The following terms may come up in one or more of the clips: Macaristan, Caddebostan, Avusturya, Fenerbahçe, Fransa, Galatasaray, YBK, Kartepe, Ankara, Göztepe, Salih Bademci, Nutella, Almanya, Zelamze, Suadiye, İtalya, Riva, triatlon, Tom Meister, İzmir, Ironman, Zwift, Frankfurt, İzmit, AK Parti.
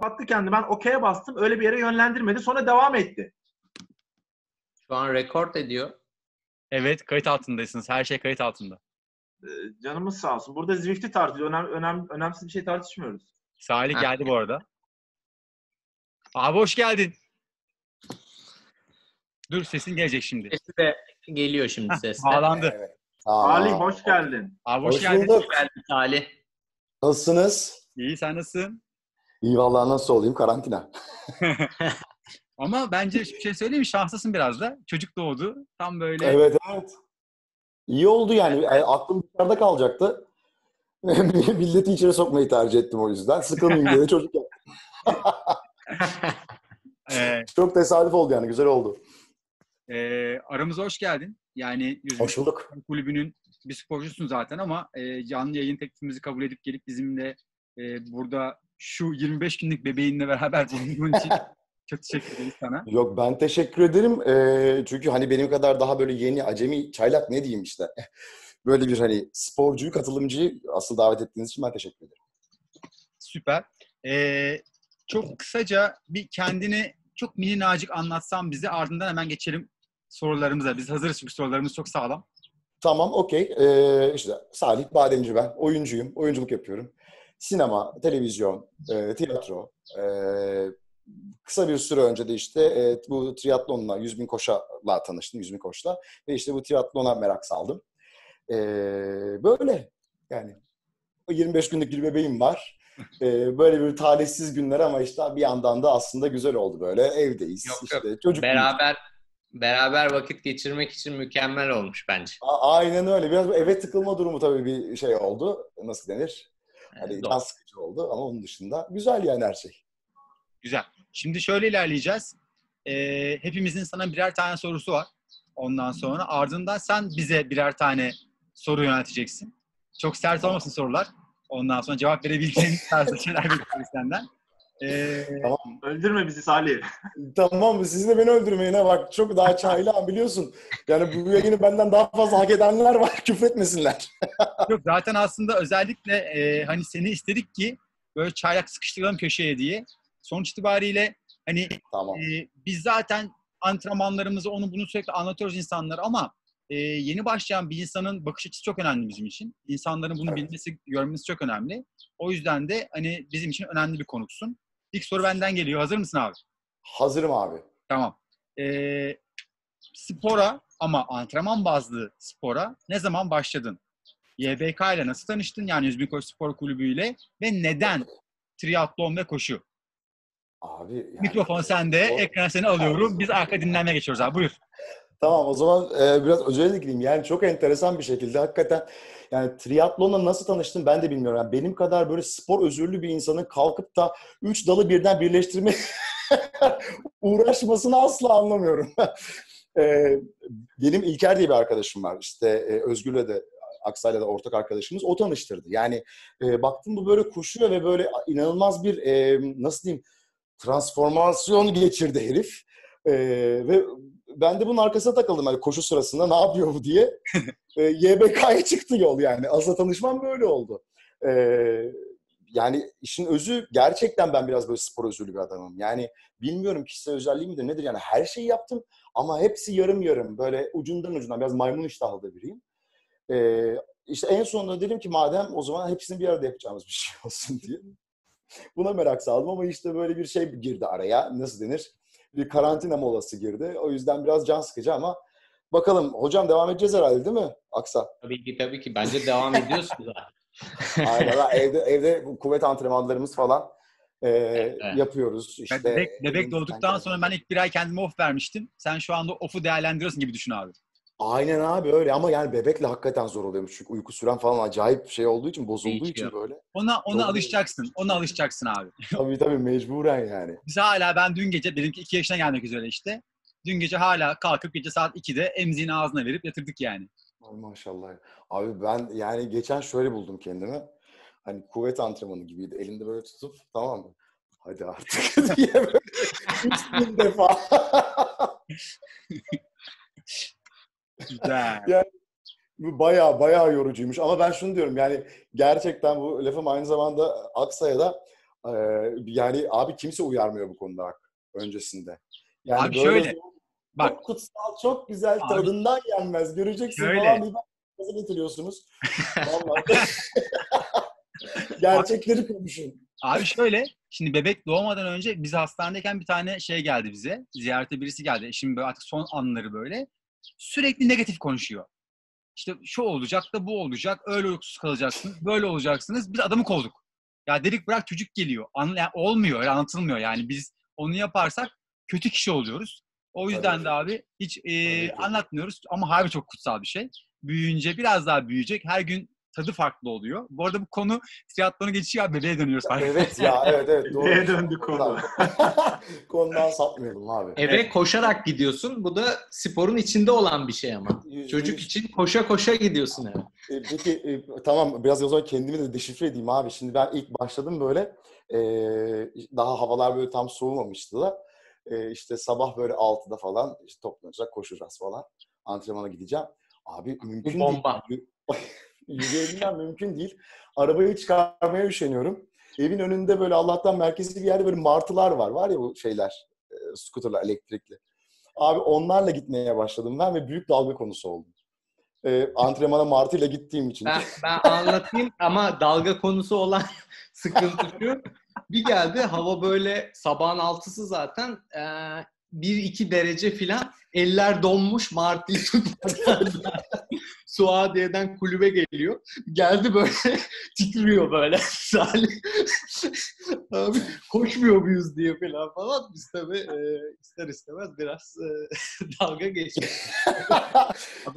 kapattı kendini. Ben okey'e bastım. Öyle bir yere yönlendirmedi. Sonra devam etti. Şu an rekord ediyor. Evet, kayıt altındaysınız. Her şey kayıt altında. Canımız sağ olsun. Burada Zwift'i tartışıyoruz. Önemsiz bir şey tartışmıyoruz. Salih geldi bu arada. Abi hoş geldin. Dur, sesin gelecek şimdi. Sesi de geliyor şimdi ses. Bağlandı. Evet. Salih hoş geldin. Abi hoş geldin. Hoş geldin Salih. Nasılsınız? İyi, sen nasılsın? İyi vallahi, nasıl olayım, karantina. Ama bence bir şey söyleyeyim mi? Şanslısın biraz da. Çocuk doğdu. Tam böyle. Evet evet. İyi oldu yani. Yani aklım dışarıda kalacaktı. Milleti içeri sokmayı tercih ettim o yüzden. Sıkılmayayım diye çocuk yaptım. Çok tesadüf oldu yani. Güzel oldu. Aramıza hoş geldin. Yani hoş bulduk. Kulübünün bir sporcusun zaten ama canlı yayın teklifimizi kabul edip gelip bizimle burada şu 25 günlük bebeğinle beraber bulunduğun için çok teşekkür ederim sana. Yok, ben teşekkür ederim. Çünkü hani benim kadar daha böyle yeni, acemi, çaylak ne diyeyim işte. Böyle bir hani sporcuyu, katılımcıyı asıl davet ettiğiniz için ben teşekkür ederim. Süper. Çok kısaca bir kendini çok minnacık anlatsam bize, ardından hemen geçelim sorularımıza. Biz hazırız çünkü sorularımız çok sağlam. Tamam, okey. İşte Salih Bademci ben. Oyuncuyum. Oyunculuk yapıyorum. Sinema, televizyon, tiyatro. Kısa bir süre önce de işte bu triatlonla, 100.000 koşla tanıştım. 100.000 koşla. Ve işte bu triatlona merak saldım. Böyle yani. 25 günlük bir bebeğim var. Böyle bir talihsiz günler ama işte bir yandan da aslında güzel oldu böyle. Evdeyiz. Yok, işte, yok. Çocuk beraber vakit geçirmek için mükemmel olmuş bence. Aynen öyle. Biraz eve tıkılma durumu tabii bir şey oldu. Nasıl denir? Hani can sıkıcı oldu ama onun dışında güzel yani her şey. Güzel. Şimdi şöyle ilerleyeceğiz. Hepimizin sana birer tane sorusu var. Ondan sonra ardından sen bize birer tane soru yönelteceksin. Çok sert olmasın sorular. Ondan sonra cevap verebileceğiniz tarzı şeyler bekliyoruz senden. Tamam. Öldürme bizi Salih. Tamam, siz de beni öldürmeyine bak. Çok daha çaylağım biliyorsun. Yani bu yayını benden daha fazla hak edenler var. Küfretmesinler. Yok, zaten aslında özellikle hani seni istedik ki böyle çaylak sıkıştıralım köşeye diye. Sonuç itibariyle hani tamam. Biz zaten antrenmanlarımızı onu bunu sürekli anlatıyoruz insanlara ama yeni başlayan bir insanın bakış açısı çok önemli bizim için. İnsanların bunu bilmesi, görmesi çok önemli. O yüzden de hani bizim için önemli bir konuksun. İlk soru benden geliyor. Hazır mısın abi? Hazırım abi. Tamam. Spora ama antrenman bazlı spora ne zaman başladın? YBK ile nasıl tanıştın? Yani 100.000 Koşu Spor Kulübü ile ve neden triatlon ve koşu? Abi yani, mikrofon sende, ekran seni alıyorum. Biz arka dinlenmeye geçiyoruz abi. Buyur. Tamam, o zaman biraz özele gireyim. Yani çok enteresan bir şekilde hakikaten yani triatlonla nasıl tanıştım ben de bilmiyorum. Yani benim kadar böyle spor özürlü bir insanın kalkıp da 3 dalı birden birleştirme uğraşmasını asla anlamıyorum. Benim İlker diye bir arkadaşım var. İşte Özgür'le de Aksa'yla da ortak arkadaşımız. O tanıştırdı. Yani baktım bu böyle koşuyor ve böyle inanılmaz bir nasıl diyeyim transformasyon geçirdi herif. Ve ben de bunun arkasına takıldım. Yani koşu sırasında ne yapıyor bu diye. YBK'ya çıktı yol yani. Aslında tanışmam böyle oldu. Yani işin özü gerçekten ben biraz böyle spor özürlü bir adamım. Yani bilmiyorum kişisel özelliği midir nedir. Yani her şeyi yaptım ama hepsi yarım yarım. Böyle ucundan ucundan biraz maymun iştahlı biriyim. İşte en sonunda dedim ki madem o zaman hepsini bir arada yapacağımız bir şey olsun diye. Buna merak saldım ama işte böyle bir şey girdi araya. Nasıl denir? Bir karantina molası girdi. O yüzden biraz can sıkıcı ama bakalım. Hocam devam edeceğiz herhalde değil mi Aksa? Tabii ki tabii ki. Bence devam ediyorsunuz. Aynen. Evde kuvvet antrenmanlarımız falan evet. Yapıyoruz. İşte, bebek doğduktan sonra ben ilk bir ay kendime off vermiştim. Sen şu anda off'u değerlendiriyorsun gibi düşün abi. Aynen abi öyle ama yani bebekle hakikaten zor oluyormuş. Çünkü uyku süren falan acayip şey olduğu için, bozulduğu için böyle. Ona alışacaksın. Ona alışacaksın abi. Tabii tabii, mecburen yani. Biz hala ben dün gece, benimki 2 yaşına gelmek üzere işte. Dün gece hala kalkıp gece saat 2'de emziğini ağzına verip yatırdık yani. Ay maşallah. Abi ben yani geçen şöyle buldum kendimi. Hani kuvvet antrenmanı gibiydi. Elimde böyle tutup tamam mı? Hadi artık diye böyle 3000 defa. Güzel. Yani bu bayağı yorucuymuş ama ben şunu diyorum yani gerçekten bu lafım aynı zamanda Aksa'ya da Yani abi kimse uyarmıyor bu konuda öncesinde. Yani abi şöyle. Bak, çok kutsal, çok güzel, abi, tadından yenmez. Göreceksin şöyle. Falan diye nasıl getiriyorsunuz. Vallahi. Gerçekleri konuşun. Abi şöyle, şimdi bebek doğmadan önce biz hastanedeyken bir tane şey geldi bize. Ziyarete birisi geldi. Şimdi artık son anları böyle. Sürekli negatif konuşuyor. İşte şu olacak da bu olacak. Öyle uykusuz kalacaksınız. Böyle olacaksınız. Biz adamı kovduk. Ya dedik bırak çocuk geliyor. Olmuyor. Anlatılmıyor yani. Biz onu yaparsak kötü kişi oluyoruz. O yüzden tabii de abi hiç anlatmıyoruz. Ama harbi çok kutsal bir şey. Büyüyünce biraz daha büyüyecek. Her gün tadı farklı oluyor. Bu arada bu konu triatlona geçiyor. Bebeğe dönüyoruz. Evet ya. Evet. Doğru. Bebeğe döndü konu. Konudan sapmayalım abi. Eve koşarak gidiyorsun. Bu da sporun içinde olan bir şey ama. Çocuk için koşa koşa gidiyorsun eve. Peki tamam. Biraz o zaman kendimi de deşifre edeyim abi. Şimdi ben ilk başladım böyle. Daha havalar böyle tam soğumamıştı da. İşte sabah böyle 6'da falan işte toplanacak, koşacağız falan. Antrenmana gideceğim. Abi mümkün bomba değil. Yüzeyinden mümkün değil. Arabayı çıkarmaya üşeniyorum. Evin önünde böyle Allah'tan merkezli bir yerde böyle martılar var. Var ya bu şeyler, skuterlar elektrikli. Abi onlarla gitmeye başladım ben ve büyük dalga konusu oldum. Antrenmana martıyla gittiğim için. Ben anlatayım ama dalga konusu olan sıkıntı şu. Bir geldi hava böyle sabahın 6'sı zaten 1-2 derece filan eller donmuş martıyı tutmadan Suadiye'den kulübe geliyor. Geldi böyle titriyor böyle Salih. Abi koşmuyor muyuz diye filan falan. Biz tabii ister istemez biraz dalga geçiyor.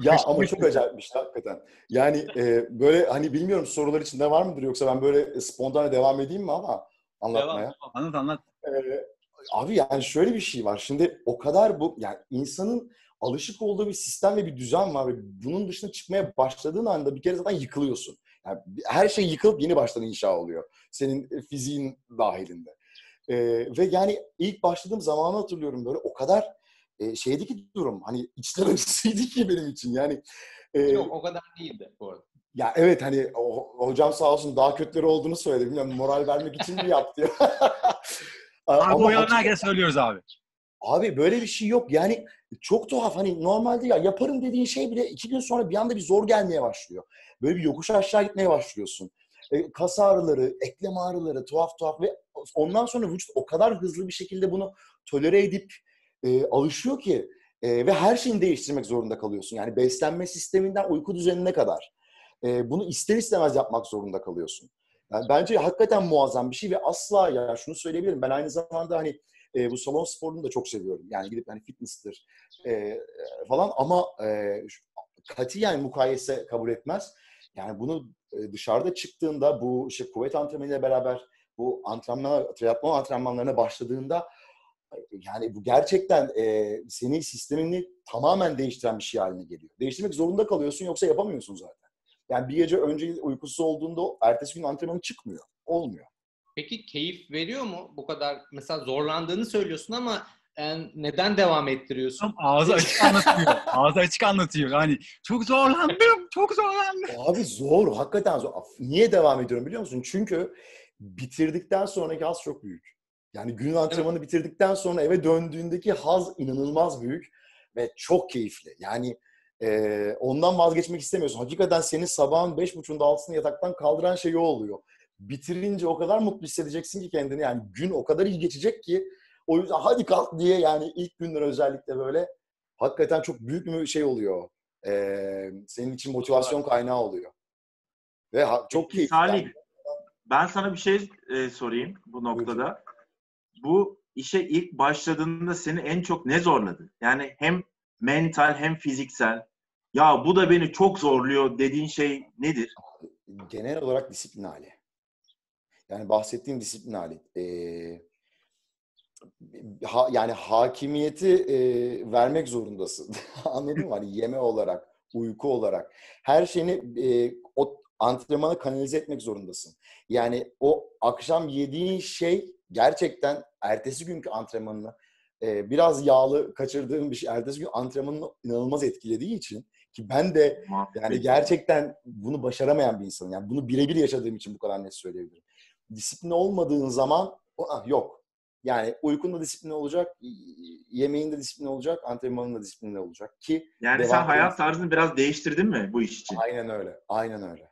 Ya ama çok acayipmiş hakikaten. Yani böyle hani bilmiyorum sorular içinde var mıdır yoksa ben böyle spontane devam edeyim mi ama anlatmaya. Anlat. Abi yani şöyle bir şey var. Şimdi o kadar bu yani insanın alışık olduğu bir sistem ve bir düzen var ve bunun dışına çıkmaya başladığın anda bir kere zaten yıkılıyorsun. Yani her şey yıkılıp yeni baştan inşa oluyor. Senin fiziğin dahilinde. Ve yani ilk başladığım zamanı hatırlıyorum böyle o kadar şeydi ki durum. Hani içler acısıydı ki benim için. Yani yok o kadar değildi bu arada. Ya evet hani hocam sağ olsun daha kötüleri olduğunu söyledi. Bilmiyorum moral vermek için mi yaptı? Abi o yalan herkese söylüyoruz abi. Abi böyle bir şey yok. Yani çok tuhaf. Hani normalde ya yaparım dediğin şey bile 2 gün sonra bir anda bir zor gelmeye başlıyor. Böyle bir yokuş aşağı gitmeye başlıyorsun. Kas ağrıları, eklem ağrıları tuhaf ve ondan sonra vücut o kadar hızlı bir şekilde bunu tolere edip alışıyor ki ve her şeyini değiştirmek zorunda kalıyorsun. Yani beslenme sisteminden uyku düzenine kadar. Bunu ister istemez yapmak zorunda kalıyorsun. Yani bence hakikaten muazzam bir şey ve asla ya şunu söyleyebilirim. Ben aynı zamanda hani bu salon sporunu da çok seviyorum. Yani gidip hani fitness'tır falan ama katiyen mukayese kabul etmez. Yani bunu dışarıda çıktığında bu işte kuvvet antrenmanıyla beraber bu triatlon antrenmanlarına başladığında yani bu gerçekten senin sistemini tamamen değiştiren bir şey haline geliyor. Değiştirmek zorunda kalıyorsun yoksa yapamıyorsun zaten. Yani bir gece önce uykusuz olduğunda ertesi gün antrenmanı çıkmıyor. Olmuyor. Peki keyif veriyor mu bu kadar? Mesela zorlandığını söylüyorsun ama yani neden devam ettiriyorsun? Ağzı açık anlatıyor. Yani çok zorlandım. Abi zor. Hakikaten zor. Niye devam ediyorum biliyor musun? Çünkü bitirdikten sonraki haz çok büyük. Yani günün antrenmanı bitirdikten sonra eve döndüğündeki haz inanılmaz büyük ve çok keyifli. Yani ondan vazgeçmek istemiyorsun. Hakikaten seni sabahın 5.30'da 6'sını yataktan kaldıran şey o oluyor. Bitirince o kadar mutlu hissedeceksin ki kendini. Yani gün o kadar iyi geçecek ki o yüzden hadi kalk diye yani ilk günler özellikle böyle hakikaten çok büyük bir şey oluyor. Senin için motivasyon kaynağı oluyor. Ve çok keyifli. Salih, ben sana bir şey sorayım bu noktada. Bu işe ilk başladığında seni en çok ne zorladı? Yani hem mental hem fiziksel. Ya bu da beni çok zorluyor dediğin şey nedir? Genel olarak disiplin hali. Yani bahsettiğim disiplin hali. Yani hakimiyeti vermek zorundasın. Anladın mı? Hani yeme olarak, uyku olarak. Her şeyini o antrenmana kanalize etmek zorundasın. Yani o akşam yediğin şey gerçekten ertesi günkü antrenmanını biraz yağlı kaçırdığım bir şey. Ertesi gün antrenmanını inanılmaz etkilediği için ki ben de yani gerçekten bunu başaramayan bir insanım. Yani bunu birebir yaşadığım için bu kadar net söyleyebilirim. disipline olmadığın zaman yok. Yani uykun da disipline olacak, yemeğin de disipline olacak, antrenmanın da disipline olacak ki... Yani sen hayat tarzını biraz değiştirdin mi bu iş için? Aynen öyle, aynen öyle.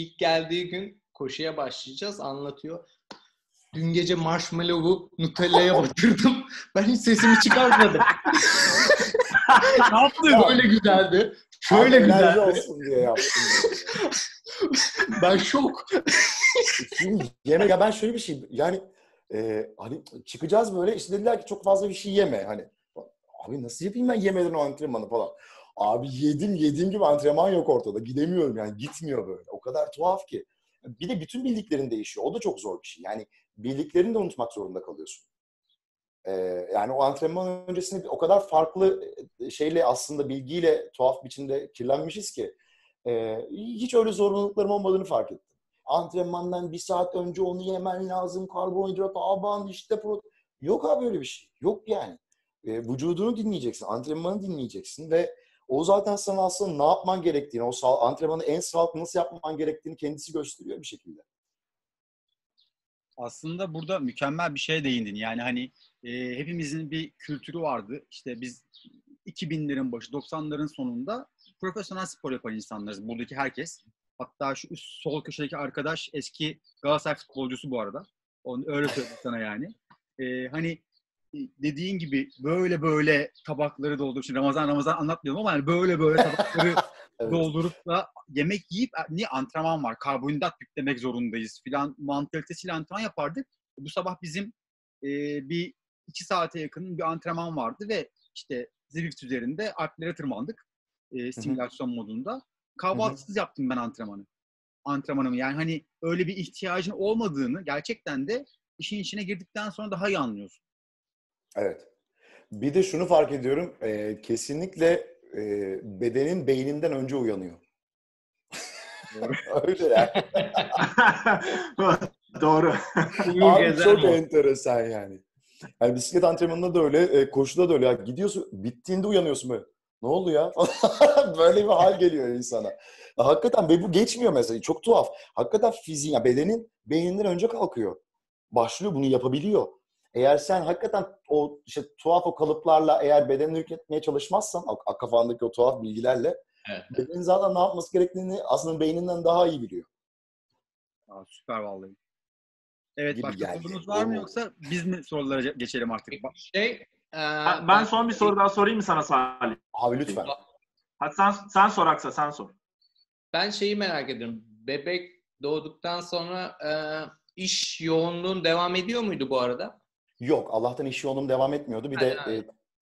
İlk geldiği gün koşuya başlayacağız, anlatıyor. Dün gece marshmallow'u Nutella'ya batırdım. Ben hiç sesimi çıkartmadım. Ne yaptın? Böyle güzeldi. Şöyle güzeldi. Olsun diye yaptım. Ben şok. Şimdi yemek, ya ben şöyle bir şey, yani hani çıkacağız böyle, işte dediler ki çok fazla bir şey yeme. Hani abi nasıl yapayım ben yemeden o antrenmanı falan. Abi yediğim gibi antrenman yok ortada. Gidemiyorum yani, gitmiyor böyle. O kadar tuhaf ki. Bir de bütün bildiklerin değişiyor. O da çok zor bir şey. Yani bildiklerini de unutmak zorunda kalıyorsun. Yani o antrenman öncesinde o kadar farklı şeyle, aslında bilgiyle tuhaf biçimde kirlenmişiz ki hiç öyle zorunluluklarım olmadığını fark ettim. Antrenmandan bir saat önce onu yemen lazım, karbonhidrat, aban işte protein. Yok abi öyle bir şey. Yok yani. Vücudunu dinleyeceksin, antrenmanı dinleyeceksin ve o zaten sana aslında ne yapman gerektiğini, o antrenmanı en sağlıklı nasıl yapman gerektiğini kendisi gösteriyor bir şekilde. Aslında burada mükemmel bir şeye değindin. Yani hani hepimizin bir kültürü vardı. İşte biz 2000'lerin başı, 90'ların sonunda profesyonel spor yapan insanlarız. Buradaki herkes. Hatta şu üst sol köşedeki arkadaş eski Galatasaray futbolcusu bu arada. Onu öyle söyleyeyim sana yani. Hani dediğin gibi böyle tabakları doldurup, şimdi Ramazan anlatmıyorum ama yani böyle tabakları evet, doldurup da yemek yiyip, niye antrenman var, karbonhidrat yüklemek zorundayız filan mantalitesiyle antrenman yapardık. Bu sabah bizim bir 2 saate yakın bir antrenman vardı ve işte Zwift üzerinde alplere tırmandık simülasyon modunda. Kahvaltısız yaptım ben antrenmanımı. Yani hani öyle bir ihtiyacın olmadığını gerçekten de işin içine girdikten sonra daha iyi anlıyorsun. Evet. Bir de şunu fark ediyorum. Kesinlikle bedenin beyninden önce uyanıyor. Öyle yani. Doğru. Abi çok enteresan yani. Yani bisiklet antrenmanında da öyle, koşuda da öyle. Yani gidiyorsun, bittiğinde uyanıyorsun böyle. Ne oldu ya? Böyle bir hal geliyor insana. Hakikaten bu geçmiyor mesela. Çok tuhaf. Hakikaten fiziğin, bedenin beyninden önce kalkıyor. Başlıyor, bunu yapabiliyor. Eğer sen hakikaten o işte tuhaf o kalıplarla eğer bedenini hükmetmeye çalışmazsan, kafandaki o tuhaf bilgilerle, evet, bedenin zaten ne yapması gerektiğini aslında beyninden daha iyi biliyor. Aa, süper vallahi. Evet, başka sorunuz var mı yoksa biz mi sorulara geçelim artık? Ben son bir soru daha sorayım mı sana Salih? Abi lütfen. Hadi sen sor Aksa, sen sor. Ben şeyi merak ediyorum. Bebek doğduktan sonra iş yoğunluğun devam ediyor muydu bu arada? Yok, Allah'tan iş yoğunluğum devam etmiyordu. Bir de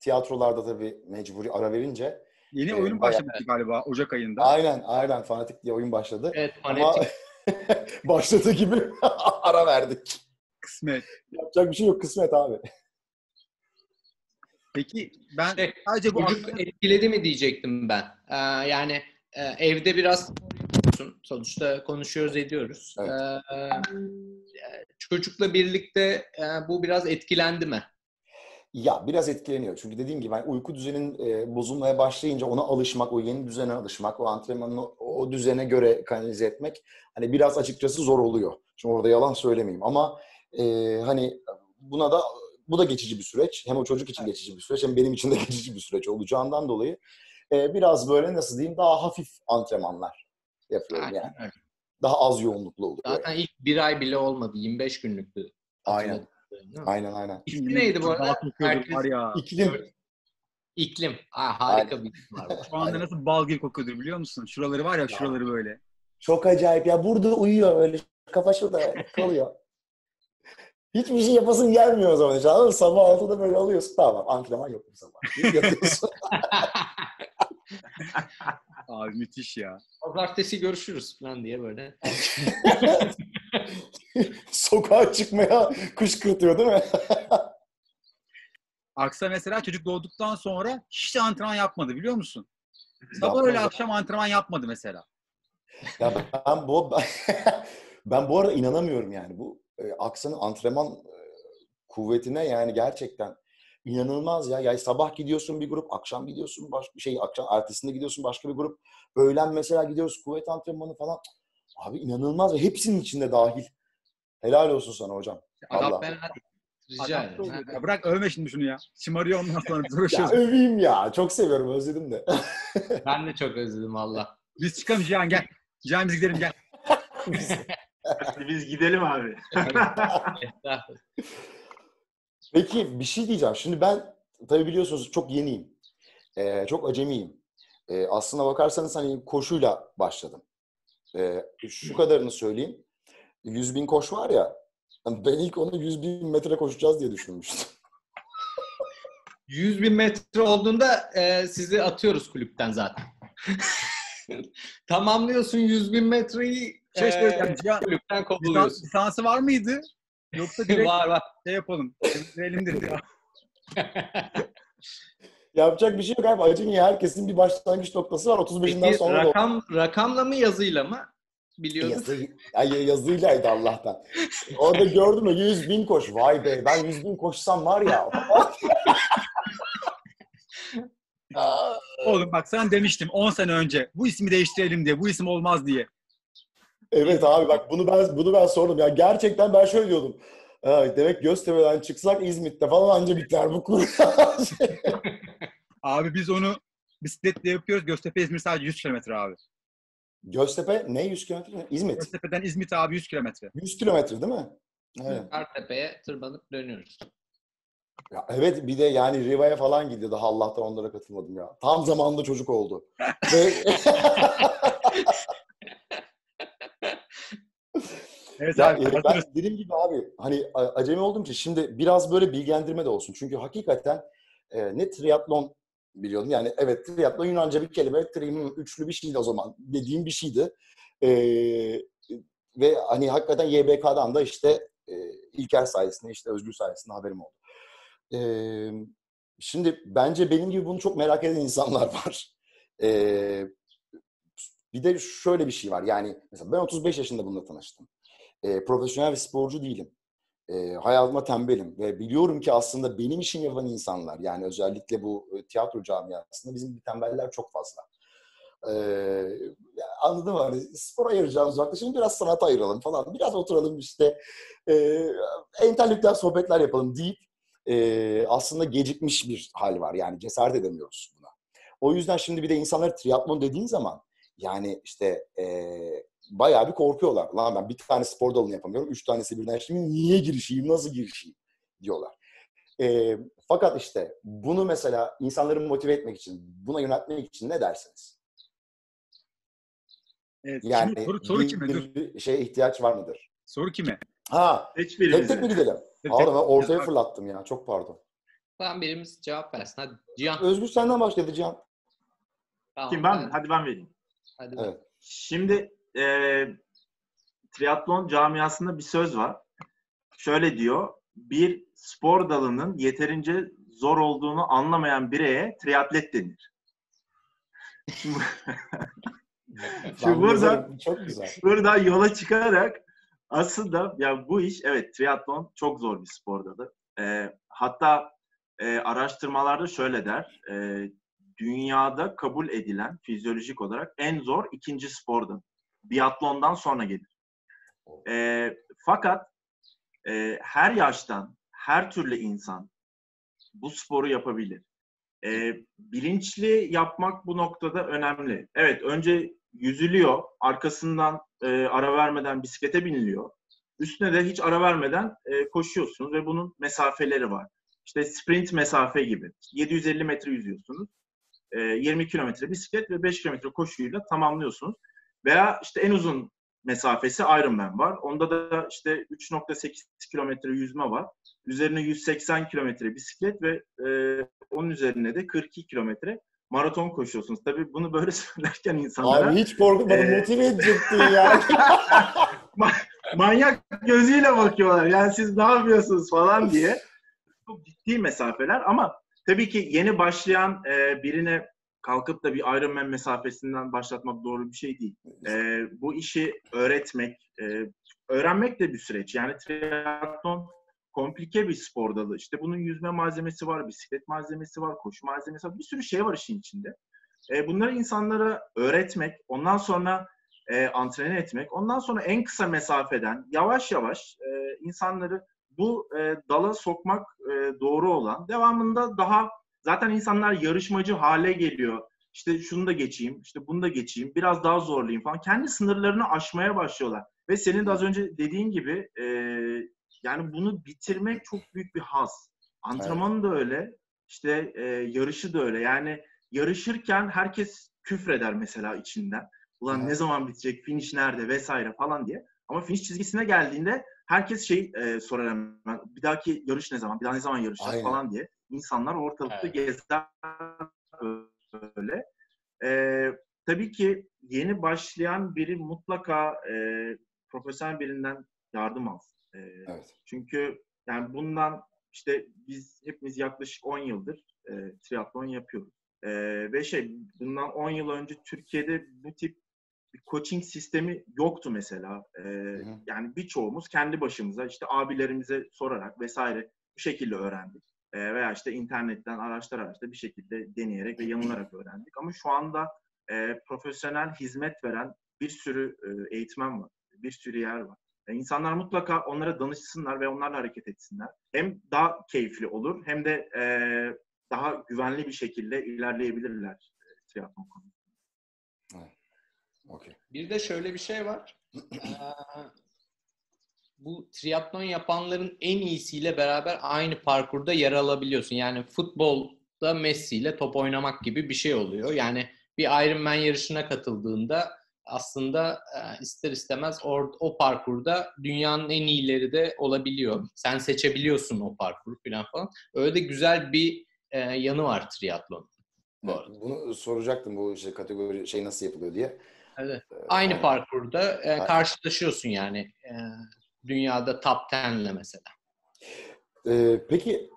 tiyatrolarda tabii mecburi ara verince. Yeni oyun başladı galiba Ocak ayında. Aynen. Fanatik diye oyun başladı. Evet, Fanatik. Ama başladığı gibi ara verdik. Kısmet. Yapacak bir şey yok, kısmet abi. Peki ben sadece bu etkiledi mi diyecektim ben. Yani evde biraz yapıyorsun. Sonuçta konuşuyoruz, ediyoruz. Evet. Çocukla birlikte bu biraz etkilendi mi? Ya biraz etkileniyor. Çünkü dediğim gibi yani uyku düzenin bozulmaya başlayınca ona alışmak, o yeni düzene alışmak, o antrenmanı o düzene göre kanalize etmek hani biraz açıkçası zor oluyor. Şimdi orada yalan söylemeyeyim ama hani bu da geçici bir süreç. Hem o çocuk için geçici bir süreç hem benim için de geçici bir süreç olacağından dolayı biraz böyle nasıl diyeyim daha hafif antrenmanlar yapıyorum yani. Aynen. Daha az yoğunluklu oluyor. Zaten yani. İlk bir ay bile olmadı. 25 günlüktü. Aynen. Aynen. İsmi neydi bu arada? İklim. Aa, harika aynen. Bir isim var. Şu anda nasıl bal gibi kokuyordur biliyor musun? Şuraları var ya, şuraları böyle. Çok acayip ya. Burada uyuyor öyle. Kafa şurada kalıyor. Hiçbir şey yapasın gelmiyor o zaman. Anladın mı? Sabah 6'da böyle alıyorsun. Tamam. Antrenman yok bu sabah. Yatıyorsun. Abi müthiş ya. Pazartesi görüşürüz falan diye böyle. Sokağa çıkmaya kışkırtıyor değil mi? Aksa mesela çocuk doğduktan sonra hiç antrenman yapmadı biliyor musun? Sabah öyle akşam antrenman yapmadı mesela. Ya ben bu arada inanamıyorum yani. Bu Aksa'nın antrenman kuvvetine yani gerçekten. İnanılmaz ya. Yani sabah gidiyorsun bir grup, akşam gidiyorsun başka bir şey, akşam ertesinde gidiyorsun başka bir grup. Öğlen mesela gidiyoruz kuvvet antrenmanı falan. Abi inanılmaz. Hepsinin içinde dahil. Helal olsun sana hocam. Adam ben rica ederim. Bırak övme şimdi şunu ya. Şımarıyor ondan sonra. Ya öveyim ya. Çok seviyorum. Özledim de. Ben de çok özledim valla. Biz çıkalım Cihan gel. Cihan biz gidelim gel. Biz gidelim abi. Peki bir şey diyeceğim. Şimdi ben tabii biliyorsunuz çok yeniyim. Çok acemiyim. Aslına bakarsanız hani koşuyla başladım. Şu kadarını söyleyeyim. 100.000 koş var ya. Ben ilk onu 100.000 metre koşacağız diye düşünmüştüm. 100.000 metre olduğunda sizi atıyoruz kulüpten zaten. Tamamlıyorsun 100.000 metreyi kulüpten kovuluyorsun. Lisansı var mıydı? Yoksa direkt var. Şey yapalım. Elimdir ya. Yapacak bir şey yok abi. Acemi herkesin bir başlangıç noktası var. 35'inden sonra rakamla mı yazıyla mı? Biliyorum. Yazıylaydı Allah'tan. Orada gördüm ya 100.000 koş. Vay be ben 100.000 koşsam var ya. Oğlum bak sana demiştim 10 sene önce. Bu ismi değiştirelim diye. Bu isim olmaz diye. Evet abi bak bunu ben sordum. Ya gerçekten ben şöyle diyordum. Demek Göztepe'den çıksak İzmit'te falan anca biter bu konu. Abi biz onu bisikletle yapıyoruz. Göztepe İzmir sadece 100 kilometre abi. Göztepe ne 100 kilometre? İzmit. Göztepe'den İzmit abi 100 kilometre. 100 kilometre değil mi? Evet. Kartepe'ye tırmanıp dönüyoruz. Ya evet bir de yani Riva'ya falan gidiyor. Daha Allah'tan onlara katılmadım ya. Tam zamanında çocuk oldu. Evet ya, abi, ben dediğim gibi abi hani acemi olduğum için şimdi biraz böyle bilgilendirme de olsun. Çünkü hakikaten ne triatlon biliyordum. Yani evet triatlon Yunanca bir kelime. Tri'nin üçlü bir şeydi o zaman. Dediğim bir şeydi. Ve hani hakikaten YBK'dan da işte İlker sayesinde işte Özgür sayesinde haberim oldu. Şimdi bence benim gibi bunu çok merak eden insanlar var. Bir de şöyle bir şey var. Yani mesela ben 35 yaşında bununla tanıştım. Profesyonel ve sporcu değilim. Hayatıma tembelim. Ve biliyorum ki aslında benim işim yapan insanlar, yani özellikle bu tiyatro camiasında bizim tembeller çok fazla. Anladın mı? Hani spora ayıracağımız vakti şimdi biraz sanata ayıralım falan. Biraz oturalım işte. Entelektüel sohbetler yapalım deyip aslında gecikmiş bir hal var. Yani cesaret edemiyoruz buna. O yüzden şimdi bir de insanlar triatlon dediğin zaman yani işte bayağı bir korkuyorlar. Lan ben bir tane spor dalını yapamıyorum. 3 tanesi birden şimdi niye girişeyim, nasıl girişeyim diyorlar. Fakat işte bunu mesela insanları motive etmek için, buna yöneltmek için ne dersiniz? Evet, yani soru kime? Bir şeye ihtiyaç var mıdır? Soru kime? Ha, tek mi gidelim? Pardon, ortaya fırlattım ya. Çok pardon. Tamam, birimiz cevap versin. Hadi Cihan. Özgür senden başladı Cihan. Tamam, kim ben? Hadi ben vereyim. Hadi evet. Şimdi triatlon camiasında bir söz var. Şöyle diyor. Bir spor dalının yeterince zor olduğunu anlamayan bireye triatlet denir. Şu buradan yola çıkarak aslında ya bu iş evet triatlon çok zor bir spor dalı. Hatta araştırmalarda şöyle der. Dünyada kabul edilen fizyolojik olarak en zor ikinci spor dalı. Biatlondan sonra gelir. Fakat her yaştan, her türlü insan bu sporu yapabilir. Bilinçli yapmak bu noktada önemli. Evet, önce yüzülüyor, arkasından ara vermeden bisiklete biniliyor. Üstüne de hiç ara vermeden koşuyorsunuz ve bunun mesafeleri var. İşte sprint mesafe gibi. 750 metre yüzüyorsunuz. 20 kilometre bisiklet ve 5 kilometre koşuyla tamamlıyorsunuz. Veya işte en uzun mesafesi Ironman var. Onda da işte 3.8 kilometre yüzme var. Üzerine 180 kilometre bisiklet ve onun üzerine de 42 kilometre maraton koşuyorsunuz. Tabii bunu böyle söylerken insanlara... Abi hiç korkutmadım. Motive edecektin ya. Manyak gözüyle bakıyorlar. Yani siz ne yapıyorsunuz falan diye. Çok ciddi mesafeler ama tabii ki yeni başlayan birine kalkıp da bir Ironman mesafesinden başlatmak doğru bir şey değil. Bu işi öğretmek, öğrenmek de bir süreç. Yani triatlon komplike bir spor dalı. İşte bunun yüzme malzemesi var, bisiklet malzemesi var, koşu malzemesi var. Bir sürü şey var işin içinde. Bunları insanlara öğretmek, ondan sonra antrene etmek. Ondan sonra en kısa mesafeden yavaş yavaş insanları bu dala sokmak doğru olan. Devamında daha zaten insanlar yarışmacı hale geliyor. İşte şunu da geçeyim, işte bunu da geçeyim, biraz daha zorlayayım falan. Kendi sınırlarını aşmaya başlıyorlar. Ve senin de az önce dediğin gibi yani bunu bitirmek çok büyük bir haz. Antrenmanı da öyle, işte yarışı da öyle. Yani yarışırken herkes küfreder mesela içinden. Ulan ne zaman bitecek, finish nerede vesaire falan diye. Ama finish çizgisine geldiğinde herkes sorar hemen, bir dahaki yarış ne zaman, bir daha ne zaman yarışacağız falan diye. İnsanlar ortalıkta gezer böyle. Tabii ki yeni başlayan biri mutlaka profesyonel birinden yardım alsın. Çünkü yani bundan işte biz hepimiz yaklaşık 10 yıldır triatlon yapıyoruz. Ve bundan 10 yıl önce Türkiye'de bu tip bir coaching sistemi yoktu mesela. Yani birçoğumuz kendi başımıza işte abilerimize sorarak vesaire bu şekilde öğrendik. Veya işte internetten araçta bir şekilde deneyerek ve yanılarak öğrendik. Ama şu anda profesyonel hizmet veren bir sürü eğitmen var. Bir sürü yer var. İnsanlar mutlaka onlara danışsınlar ve onlarla hareket etsinler. Hem daha keyifli olur hem de daha güvenli bir şekilde ilerleyebilirler triatlon konusunda. Evet. Okay. Bir de şöyle bir şey var. Bu triatlon yapanların en iyisiyle beraber aynı parkurda yer alabiliyorsun. Yani futbolda Messi ile top oynamak gibi bir şey oluyor. Yani bir Ironman yarışına katıldığında aslında ister istemez o parkurda dünyanın en iyileri de olabiliyor. Sen seçebiliyorsun o parkuru falan. Öyle de güzel bir yanı var triatlon. Evet, bunu soracaktım, bu kategori nasıl yapılıyor diye. Evet. Aynı parkurda karşılaşıyorsun yani. Dünyada top 10'le mesela. Peki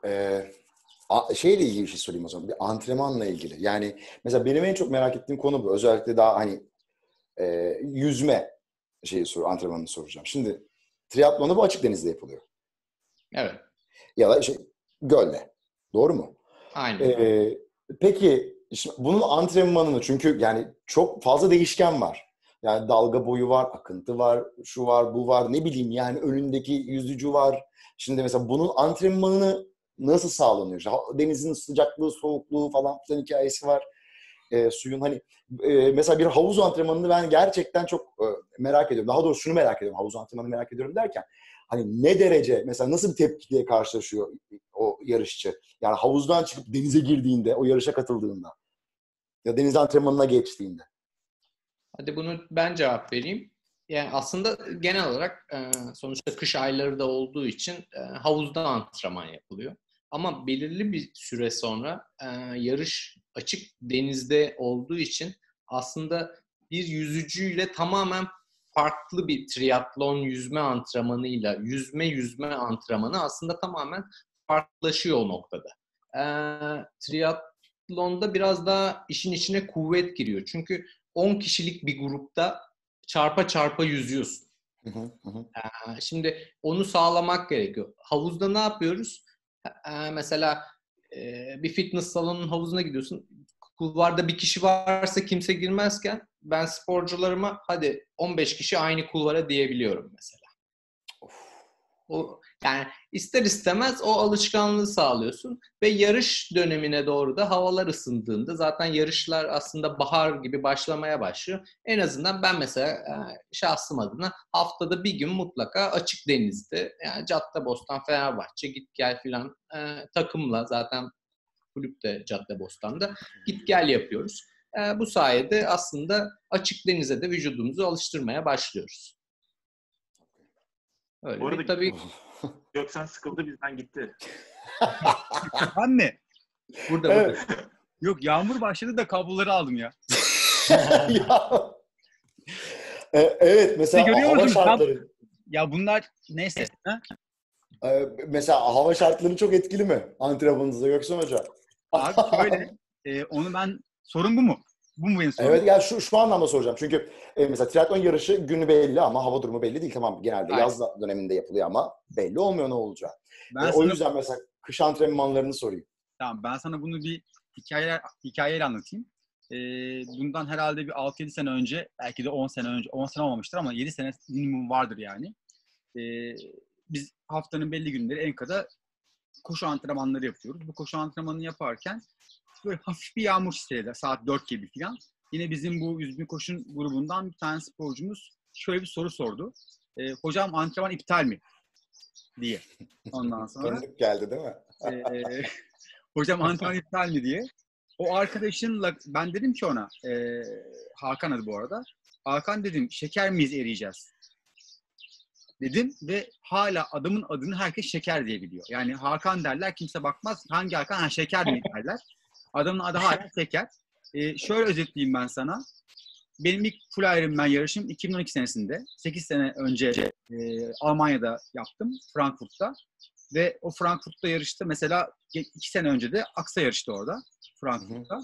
şeyle ilgili bir şey sorayım o zaman. Bir antrenmanla ilgili. Yani mesela benim en çok merak ettiğim konu bu. Özellikle daha hani yüzme antrenmanını soracağım. Şimdi triatlonu bu açık denizde yapılıyor. Evet. Ya da gölde. Doğru mu? Aynen. Peki şimdi bunun antrenmanını, çünkü yani çok fazla değişken var. Yani dalga boyu var, akıntı var, şu var, bu var, ne bileyim yani önündeki yüzücü var. Şimdi mesela bunun antrenmanını nasıl sağlanıyor? Denizin sıcaklığı, soğukluğu falan filan hikayesi var. Suyun hani mesela bir havuz antrenmanını ben gerçekten çok merak ediyorum. Daha doğrusu şunu merak ediyorum, havuz antrenmanını merak ediyorum derken hani ne derece, mesela nasıl bir tepkiyle karşılaşıyor o yarışçı? Yani havuzdan çıkıp denize girdiğinde, o yarışa katıldığında ya deniz antrenmanına geçtiğinde. Hadi bunu ben cevap vereyim. Yani aslında genel olarak sonuçta kış ayları da olduğu için havuzda antrenman yapılıyor. Ama belirli bir süre sonra yarış açık denizde olduğu için aslında bir yüzücüyle tamamen farklı bir triatlon yüzme antrenmanıyla yüzme antrenmanı aslında tamamen farklılaşıyor o noktada. Triatlonda biraz daha işin içine kuvvet giriyor. Çünkü 10 kişilik bir grupta çarpa yüzüyorsun. Şimdi onu sağlamak gerekiyor. Havuzda ne yapıyoruz? Mesela bir fitness salonunun havuzuna gidiyorsun. Kulvarda bir kişi varsa kimse girmezken ben sporcularıma hadi 15 kişi aynı kulvara diyebiliyorum mesela. Yani ister istemez o alışkanlığı sağlıyorsun ve yarış dönemine doğru da havalar ısındığında zaten yarışlar aslında bahar gibi başlamaya başlıyor. En azından ben mesela şahsım adına haftada bir gün mutlaka açık denizde, yani Caddebostan, Fenerbahçe git gel filan takımla, zaten kulüp de Caddebostan'da git gel yapıyoruz. Bu sayede aslında açık denize de vücudumuzu alıştırmaya başlıyoruz. Öyle bu arada tabii Göksen sıkıldı bizden gitti. Anne. Burada evet. Burada. Yok, yağmur başladı da kabloları aldım ya. Evet mesela hava şartları. Ya bunlar neyse. Mesela hava şartları çok etkili mi antrenmanınızda Göksen Hoca? Abi şöyle onu ben, sorun bu mu? Bu mu benim sorum? Evet, yani şu anlamda soracağım. Çünkü mesela triatlon yarışı günü belli ama hava durumu belli değil. Tamam, genelde yaz döneminde yapılıyor ama belli olmuyor ne olacağı. O yüzden mesela kış antrenmanlarını sorayım. Tamam, ben sana bunu bir hikayeyle anlatayım. bundan herhalde bir 6-7 sene önce, belki de 10 sene önce, 10 sene olmamıştır ama 7 sene minimum vardır yani. Biz haftanın belli günleri Enka'da koşu antrenmanları yapıyoruz. Bu koşu antrenmanını yaparken böyle hafif bir yağmur hissedilir, saat 4 gibi falan. Yine bizim bu 100 bin koşun grubundan bir tane sporcumuz şöyle bir soru sordu. Hocam antrenman iptal mi? Diye. Ondan sonra. Tanıdık geldi değil mi? Hocam antrenman iptal mi diye. O arkadaşınla ben dedim ki ona, Hakan adı bu arada. Hakan dedim, şeker miyiz eriyeceğiz? Dedim ve hala adamın adını herkes şeker diye biliyor. Yani Hakan derler, kimse bakmaz. Hangi Hakan? Ha, şeker mi derler. Adamın adı hala şeker. Şöyle özetleyeyim ben sana. Benim ilk full Ironman yarışım 2012 senesinde. 8 sene önce Almanya'da yaptım. Frankfurt'ta. Ve o Frankfurt'ta yarışta mesela 2 sene önce de Aksa yarıştı orada. Frankfurt'ta.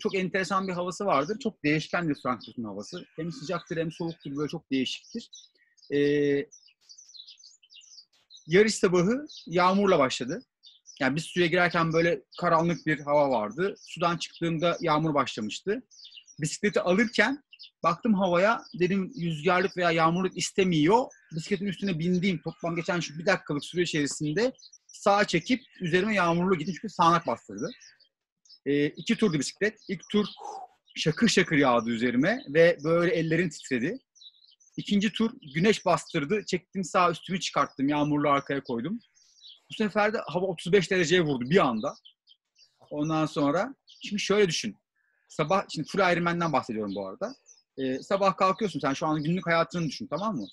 Çok enteresan bir havası vardır. Çok değişkendir Frankfurt'un havası. Hem sıcaktır hem soğuktur. Böyle çok değişiktir. Yarış sabahı yağmurla başladı. Yani biz suya girerken böyle karanlık bir hava vardı. Sudan çıktığımda yağmur başlamıştı. Bisikleti alırken baktım havaya, dedim rüzgarlık veya yağmurluk istemiyor. Bisikletin üstüne bindiğim, toplam geçen şu bir dakikalık süre içerisinde sağa çekip üzerime yağmurlu gittim çünkü sağanak bastırdı. 2 turdu bisiklet. İlk tur şakır şakır yağdı üzerime ve böyle ellerim titredi. İkinci tur güneş bastırdı. Çektim sağa, üstümü çıkarttım. Yağmurlu arkaya koydum. Bu sefer de hava 35 dereceye vurdu bir anda. Ondan sonra şimdi şöyle düşün. Sabah, şimdi full Ironman'den bahsediyorum bu arada. Sabah kalkıyorsun. Sen şu an günlük hayatını düşün, tamam mı?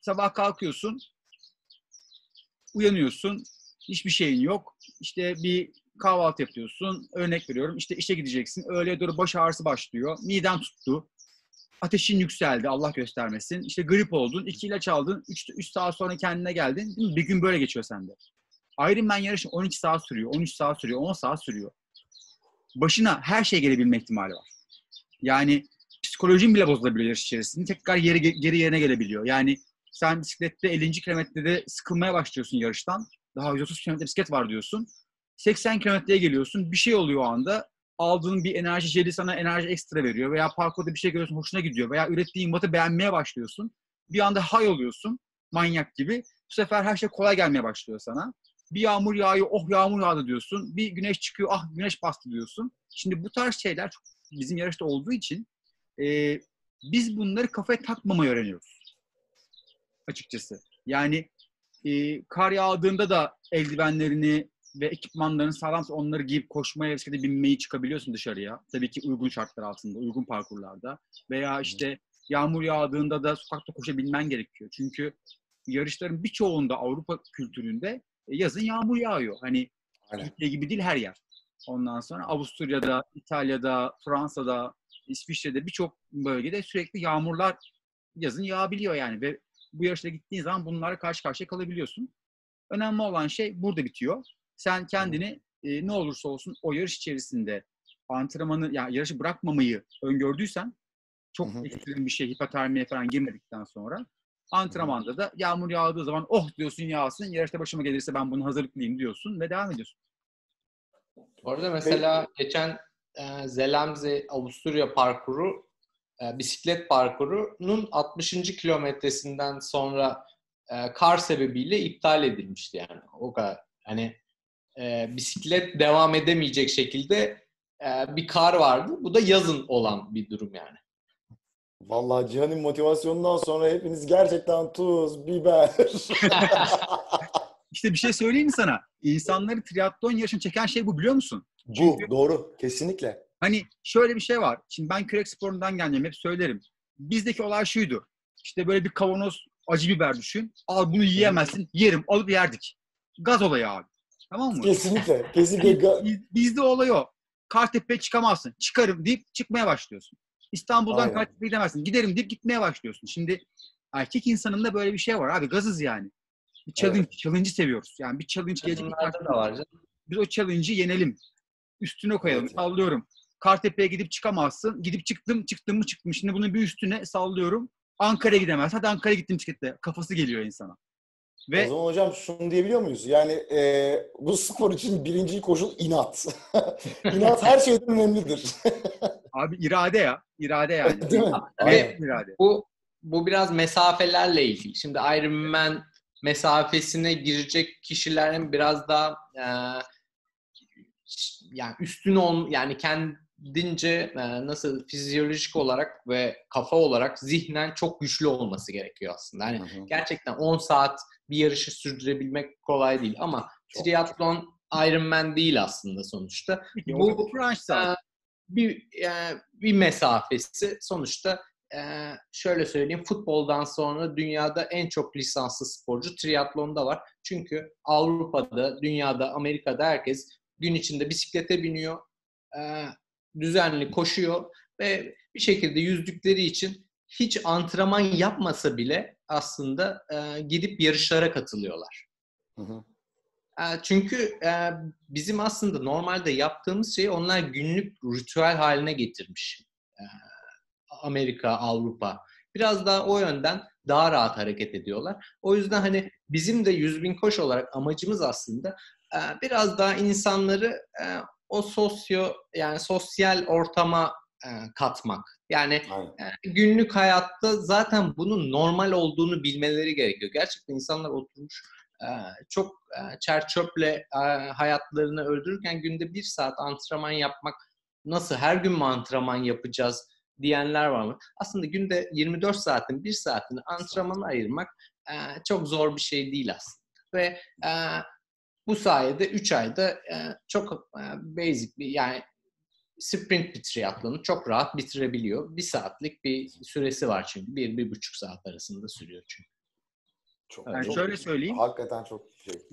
Sabah kalkıyorsun. Uyanıyorsun. Hiçbir şeyin yok. İşte bir kahvaltı yapıyorsun. Örnek veriyorum. İşte işe gideceksin. Öğleye doğru baş ağrısı başlıyor. Miden tuttu. Ateşin yükseldi, Allah göstermesin. İşte grip oldun, 2 ilaç aldın, 3 saat sonra kendine geldin. Değil mi? Bir gün böyle geçiyor sende. Ironman yarışı 12 saat sürüyor, 13 saat sürüyor, 10 saat sürüyor. Başına her şey gelebilme ihtimali var. Yani psikolojin bile bozulabiliyor yarış içerisinde. Tekrar geri yerine gelebiliyor. Yani sen bisiklette 50. kilometrede sıkılmaya başlıyorsun yarıştan. Daha 130 kilometre bisiklet var diyorsun. 80 kilometreye geliyorsun, bir şey oluyor o anda. Aldığın bir enerji jeli sana enerji ekstra veriyor veya parkurda bir şey görüyorsun, hoşuna gidiyor veya ürettiğin matı beğenmeye başlıyorsun. Bir anda high oluyorsun, manyak gibi. Bu sefer her şey kolay gelmeye başlıyor sana. Bir yağmur yağıyor, oh yağmur yağdı diyorsun. Bir güneş çıkıyor, ah güneş bastı diyorsun. Şimdi bu tarz şeyler bizim yarışta olduğu için biz bunları kafaya takmamayı öğreniyoruz. Açıkçası. Yani kar yağdığında da eldivenlerini ve ekipmanların sağlamsa onları giyip koşmaya, bisiklete binmeyi çıkabiliyorsun dışarıya. Tabii ki uygun şartlar altında, uygun parkurlarda. Veya işte yağmur yağdığında da sokakta koşabilmen gerekiyor. Çünkü yarışların birçoğunda Avrupa kültüründe yazın yağmur yağıyor. Hani Türkiye gibi değil her yer. Ondan sonra Avusturya'da, İtalya'da, Fransa'da, İsviçre'de birçok bölgede sürekli yağmurlar yazın yağabiliyor yani. Ve bu yarışlara gittiğin zaman bunlara karşı karşıya kalabiliyorsun. Önemli olan şey burada bitiyor. Sen kendini ne olursa olsun o yarış içerisinde antrenmanı, yani yarışı bırakmamayı öngördüysen, çok ekstrem bir şey, hipotermiye falan girmedikten sonra antrenmanda da yağmur yağdığı zaman oh diyorsun yağsın, yarışta başıma gelirse ben bunu hazırlıklıyım diyorsun ve devam ediyorsun. Orada mesela geçen Zelamze Avusturya parkuru, bisiklet parkurunun 60. kilometresinden sonra kar sebebiyle iptal edilmişti yani. O kadar. Hani bisiklet devam edemeyecek şekilde bir kar vardı. Bu da yazın olan bir durum yani. Vallahi Cihan'ın motivasyonundan sonra hepiniz gerçekten tuz, biber. İşte bir şey söyleyeyim mi sana? İnsanları triatlon yarışını çeken şey bu, biliyor musun? Bu, çünkü doğru. Kesinlikle. Hani şöyle bir şey var. Şimdi ben kürek sporundan geldim. Hep söylerim. Bizdeki olay şuydu. İşte böyle bir kavanoz acı biber düşün. Al bunu yiyemezsin. Yerim. Alıp yerdik. Gaz olayı abi. Tamam mı? Kesinlikle. Kesinlikle. Bizde olay o. Kartepe'ye çıkamazsın. Çıkarım deyip çıkmaya başlıyorsun. İstanbul'dan Kartepe'ye gidemezsin. Giderim deyip gitmeye başlıyorsun. Şimdi erkek insanında böyle bir şey var abi. Gazız yani. Bir challenge. Evet. Challenge'ı seviyoruz. Yani bir challenge gelecek. Biz o challenge'ı yenelim. Üstüne koyalım. Evet. Sallıyorum. Kartepe'ye gidip çıkamazsın. Gidip çıktım. Çıktım mı çıktım. Şimdi bunun bir üstüne sallıyorum. Ankara'ya gidemez. Hadi Ankara'ya gittim bisikletle. Kafası geliyor insana. Ve... O zaman hocam şunu diyebiliyor muyuz? Yani bu spor için birinci koşul inat. İnat her şeyden önemlidir. Abi irade ya. İrade yani. Değil mi? Ve irade. Bu biraz mesafelerle ilgili. Şimdi Ironman mesafesine girecek kişilerin biraz daha yani üstün yani kendince nasıl fizyolojik olarak ve kafa olarak zihnen çok güçlü olması gerekiyor aslında. Yani hı hı. Gerçekten 10 saat bir yarışı sürdürebilmek kolay değil ama çok triatlon çok. Ironman değil aslında sonuçta. Bu bir mesafesi sonuçta. Şöyle söyleyeyim, futboldan sonra dünyada en çok lisanslı sporcu triatlonda var. Çünkü Avrupa'da, dünyada, Amerika'da herkes gün içinde bisiklete biniyor, düzenli koşuyor ve bir şekilde yüzdükleri için hiç antrenman yapmasa bile aslında gidip yarışlara katılıyorlar. Hı hı. Çünkü bizim aslında normalde yaptığımız şeyi onlar günlük ritüel haline getirmiş. Amerika, Avrupa. Biraz daha o yönden daha rahat hareket ediyorlar. O yüzden hani bizim de 100.000 koş olarak amacımız aslında biraz daha insanları o sosyal ortama katmak. Yani günlük hayatta zaten bunun normal olduğunu bilmeleri gerekiyor. Gerçekten insanlar oturmuş çok çerçöple hayatlarını öldürürken günde 1 saat antrenman yapmak, nasıl her gün mü antrenman yapacağız diyenler var mı? Aslında günde 24 saatin 1 saatini antrenmana ayırmak çok zor bir şey değil aslında. Ve bu sayede 3 ayda çok basic bir yani sprint bir triatlonu çok rahat bitirebiliyor. 1 saatlik bir süresi var çünkü. 1-1,5 saat arasında sürüyor çünkü. Çok, yani çok, şöyle söyleyeyim. Hakikaten çok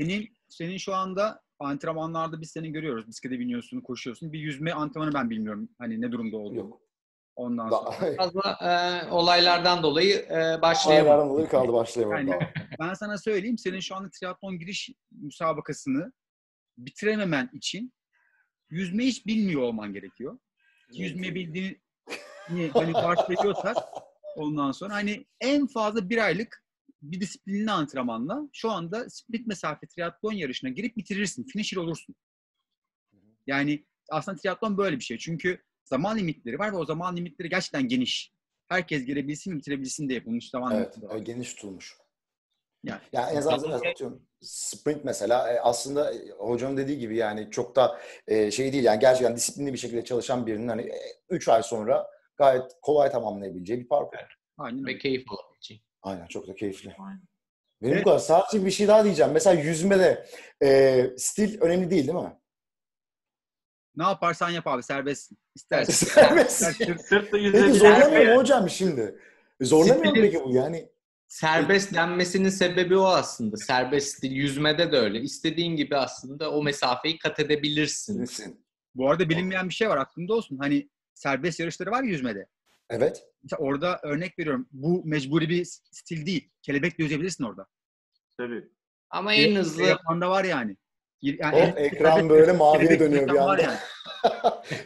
şey. Senin şu anda antrenmanlarda biz seni görüyoruz. Bisiklete biniyorsun, koşuyorsun. Bir yüzme antrenmanı ben bilmiyorum. Hani ne durumda olduğunu. Yok. Ondan sonra fazla olaylardan dolayı başlayamadım. Olaylardan dolayı kaldı başlayamadım. Yani, ben sana söyleyeyim, senin şu anda triatlon giriş müsabakasını bitirememen için yüzme hiç bilmiyor olman gerekiyor. Yüzme bildiğini hani fark ediyorsak ondan sonra hani en fazla 1 aylık bir disiplinli antrenmanla şu anda split mesafe triatlon yarışına girip bitirirsin. Finisher olursun. Yani aslında triatlon böyle bir şey. Çünkü zaman limitleri var ve o zaman limitleri gerçekten geniş. Herkes girebilsin, bitirebilsin diye yapılmış zaman limitleri var. Geniş tutulmuş. Yani en azından sprint mesela aslında hocanın dediği gibi yani çok da şey değil yani gerçekten disiplinli bir şekilde çalışan birinin hani 3 ay sonra gayet kolay tamamlayabileceği bir parkur. Aynen. Ve keyif olabileceği. Aynen, çok da keyifli. Aynen. Benim bu kadar. Sadece bir şey daha diyeceğim. Mesela yüzmede stil önemli değil mi? Ne yaparsan yap abi, serbest. İstersen. Serbest. Sırtla yüzebilirsin. Zorlamıyor mu hocam şimdi? Zorlamıyor mu peki bu yani? Serbest denmesinin sebebi o aslında. Serbest stil. Yüzmede de öyle. İstediğin gibi aslında o mesafeyi kat edebilirsin. Bu arada bilinmeyen bir şey var, aklında olsun. Hani serbest yarışları var ya yüzmede. Evet. İşte orada örnek veriyorum. Bu mecburi bir stil değil. Kelebekle yüzebilirsin orada. Tabii. Ama en hızlı yapan da var yani. Yani ekran böyle maviye dönüyor bir anda. Yani.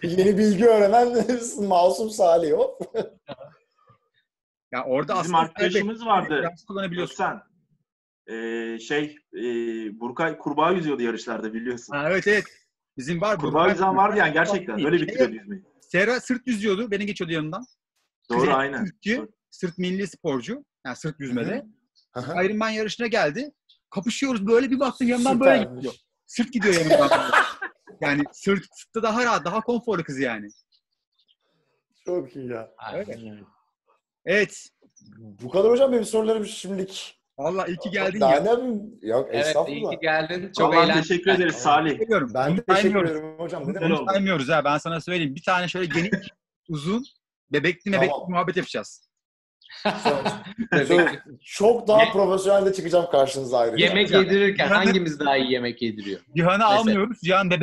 Yeni bilgi öğrenen masum Salih o. Ya orada bizim arkadaşımız vardı. Sen Burkay kurbağa yüzüyordu yarışlarda, biliyorsun. Ha, evet. Bizim var kurbağa yüzen vardı yani gerçekten. Öyle bitiriyordu yüzmeyi. Sera sırt yüzüyordu. Beni geçiyordu yanından. Doğru. Kızı, aynen. Türkçü, sırt milli sporcu. Yani sırt yüzmede. Ironman yarışına geldi. Kapışıyoruz böyle, bir baktın yanından böyle gidiyor. Sırt gidiyor yanından. Yani sırtta daha rahat, daha konforlu kız yani. Çok iyi ya. Öyle. Evet. Bu kadar hocam benim sorularım şimdilik. Valla iyi ki geldin ya. Yok, evet, iyi ki geldin. Çok eğlenceli. Teşekkür ederiz Salih. Ben de teşekkür ederim hocam. Bunu saymıyoruz ha, ben sana söyleyeyim. Bir tane şöyle geniş, uzun, bebekli muhabbet yapacağız. Çok daha profesyonel de çıkacağım karşınıza ayrıca. Yemek yedirirken hangimiz daha iyi yemek yediriyor? Cihan'ı almıyoruz. Cihan bebek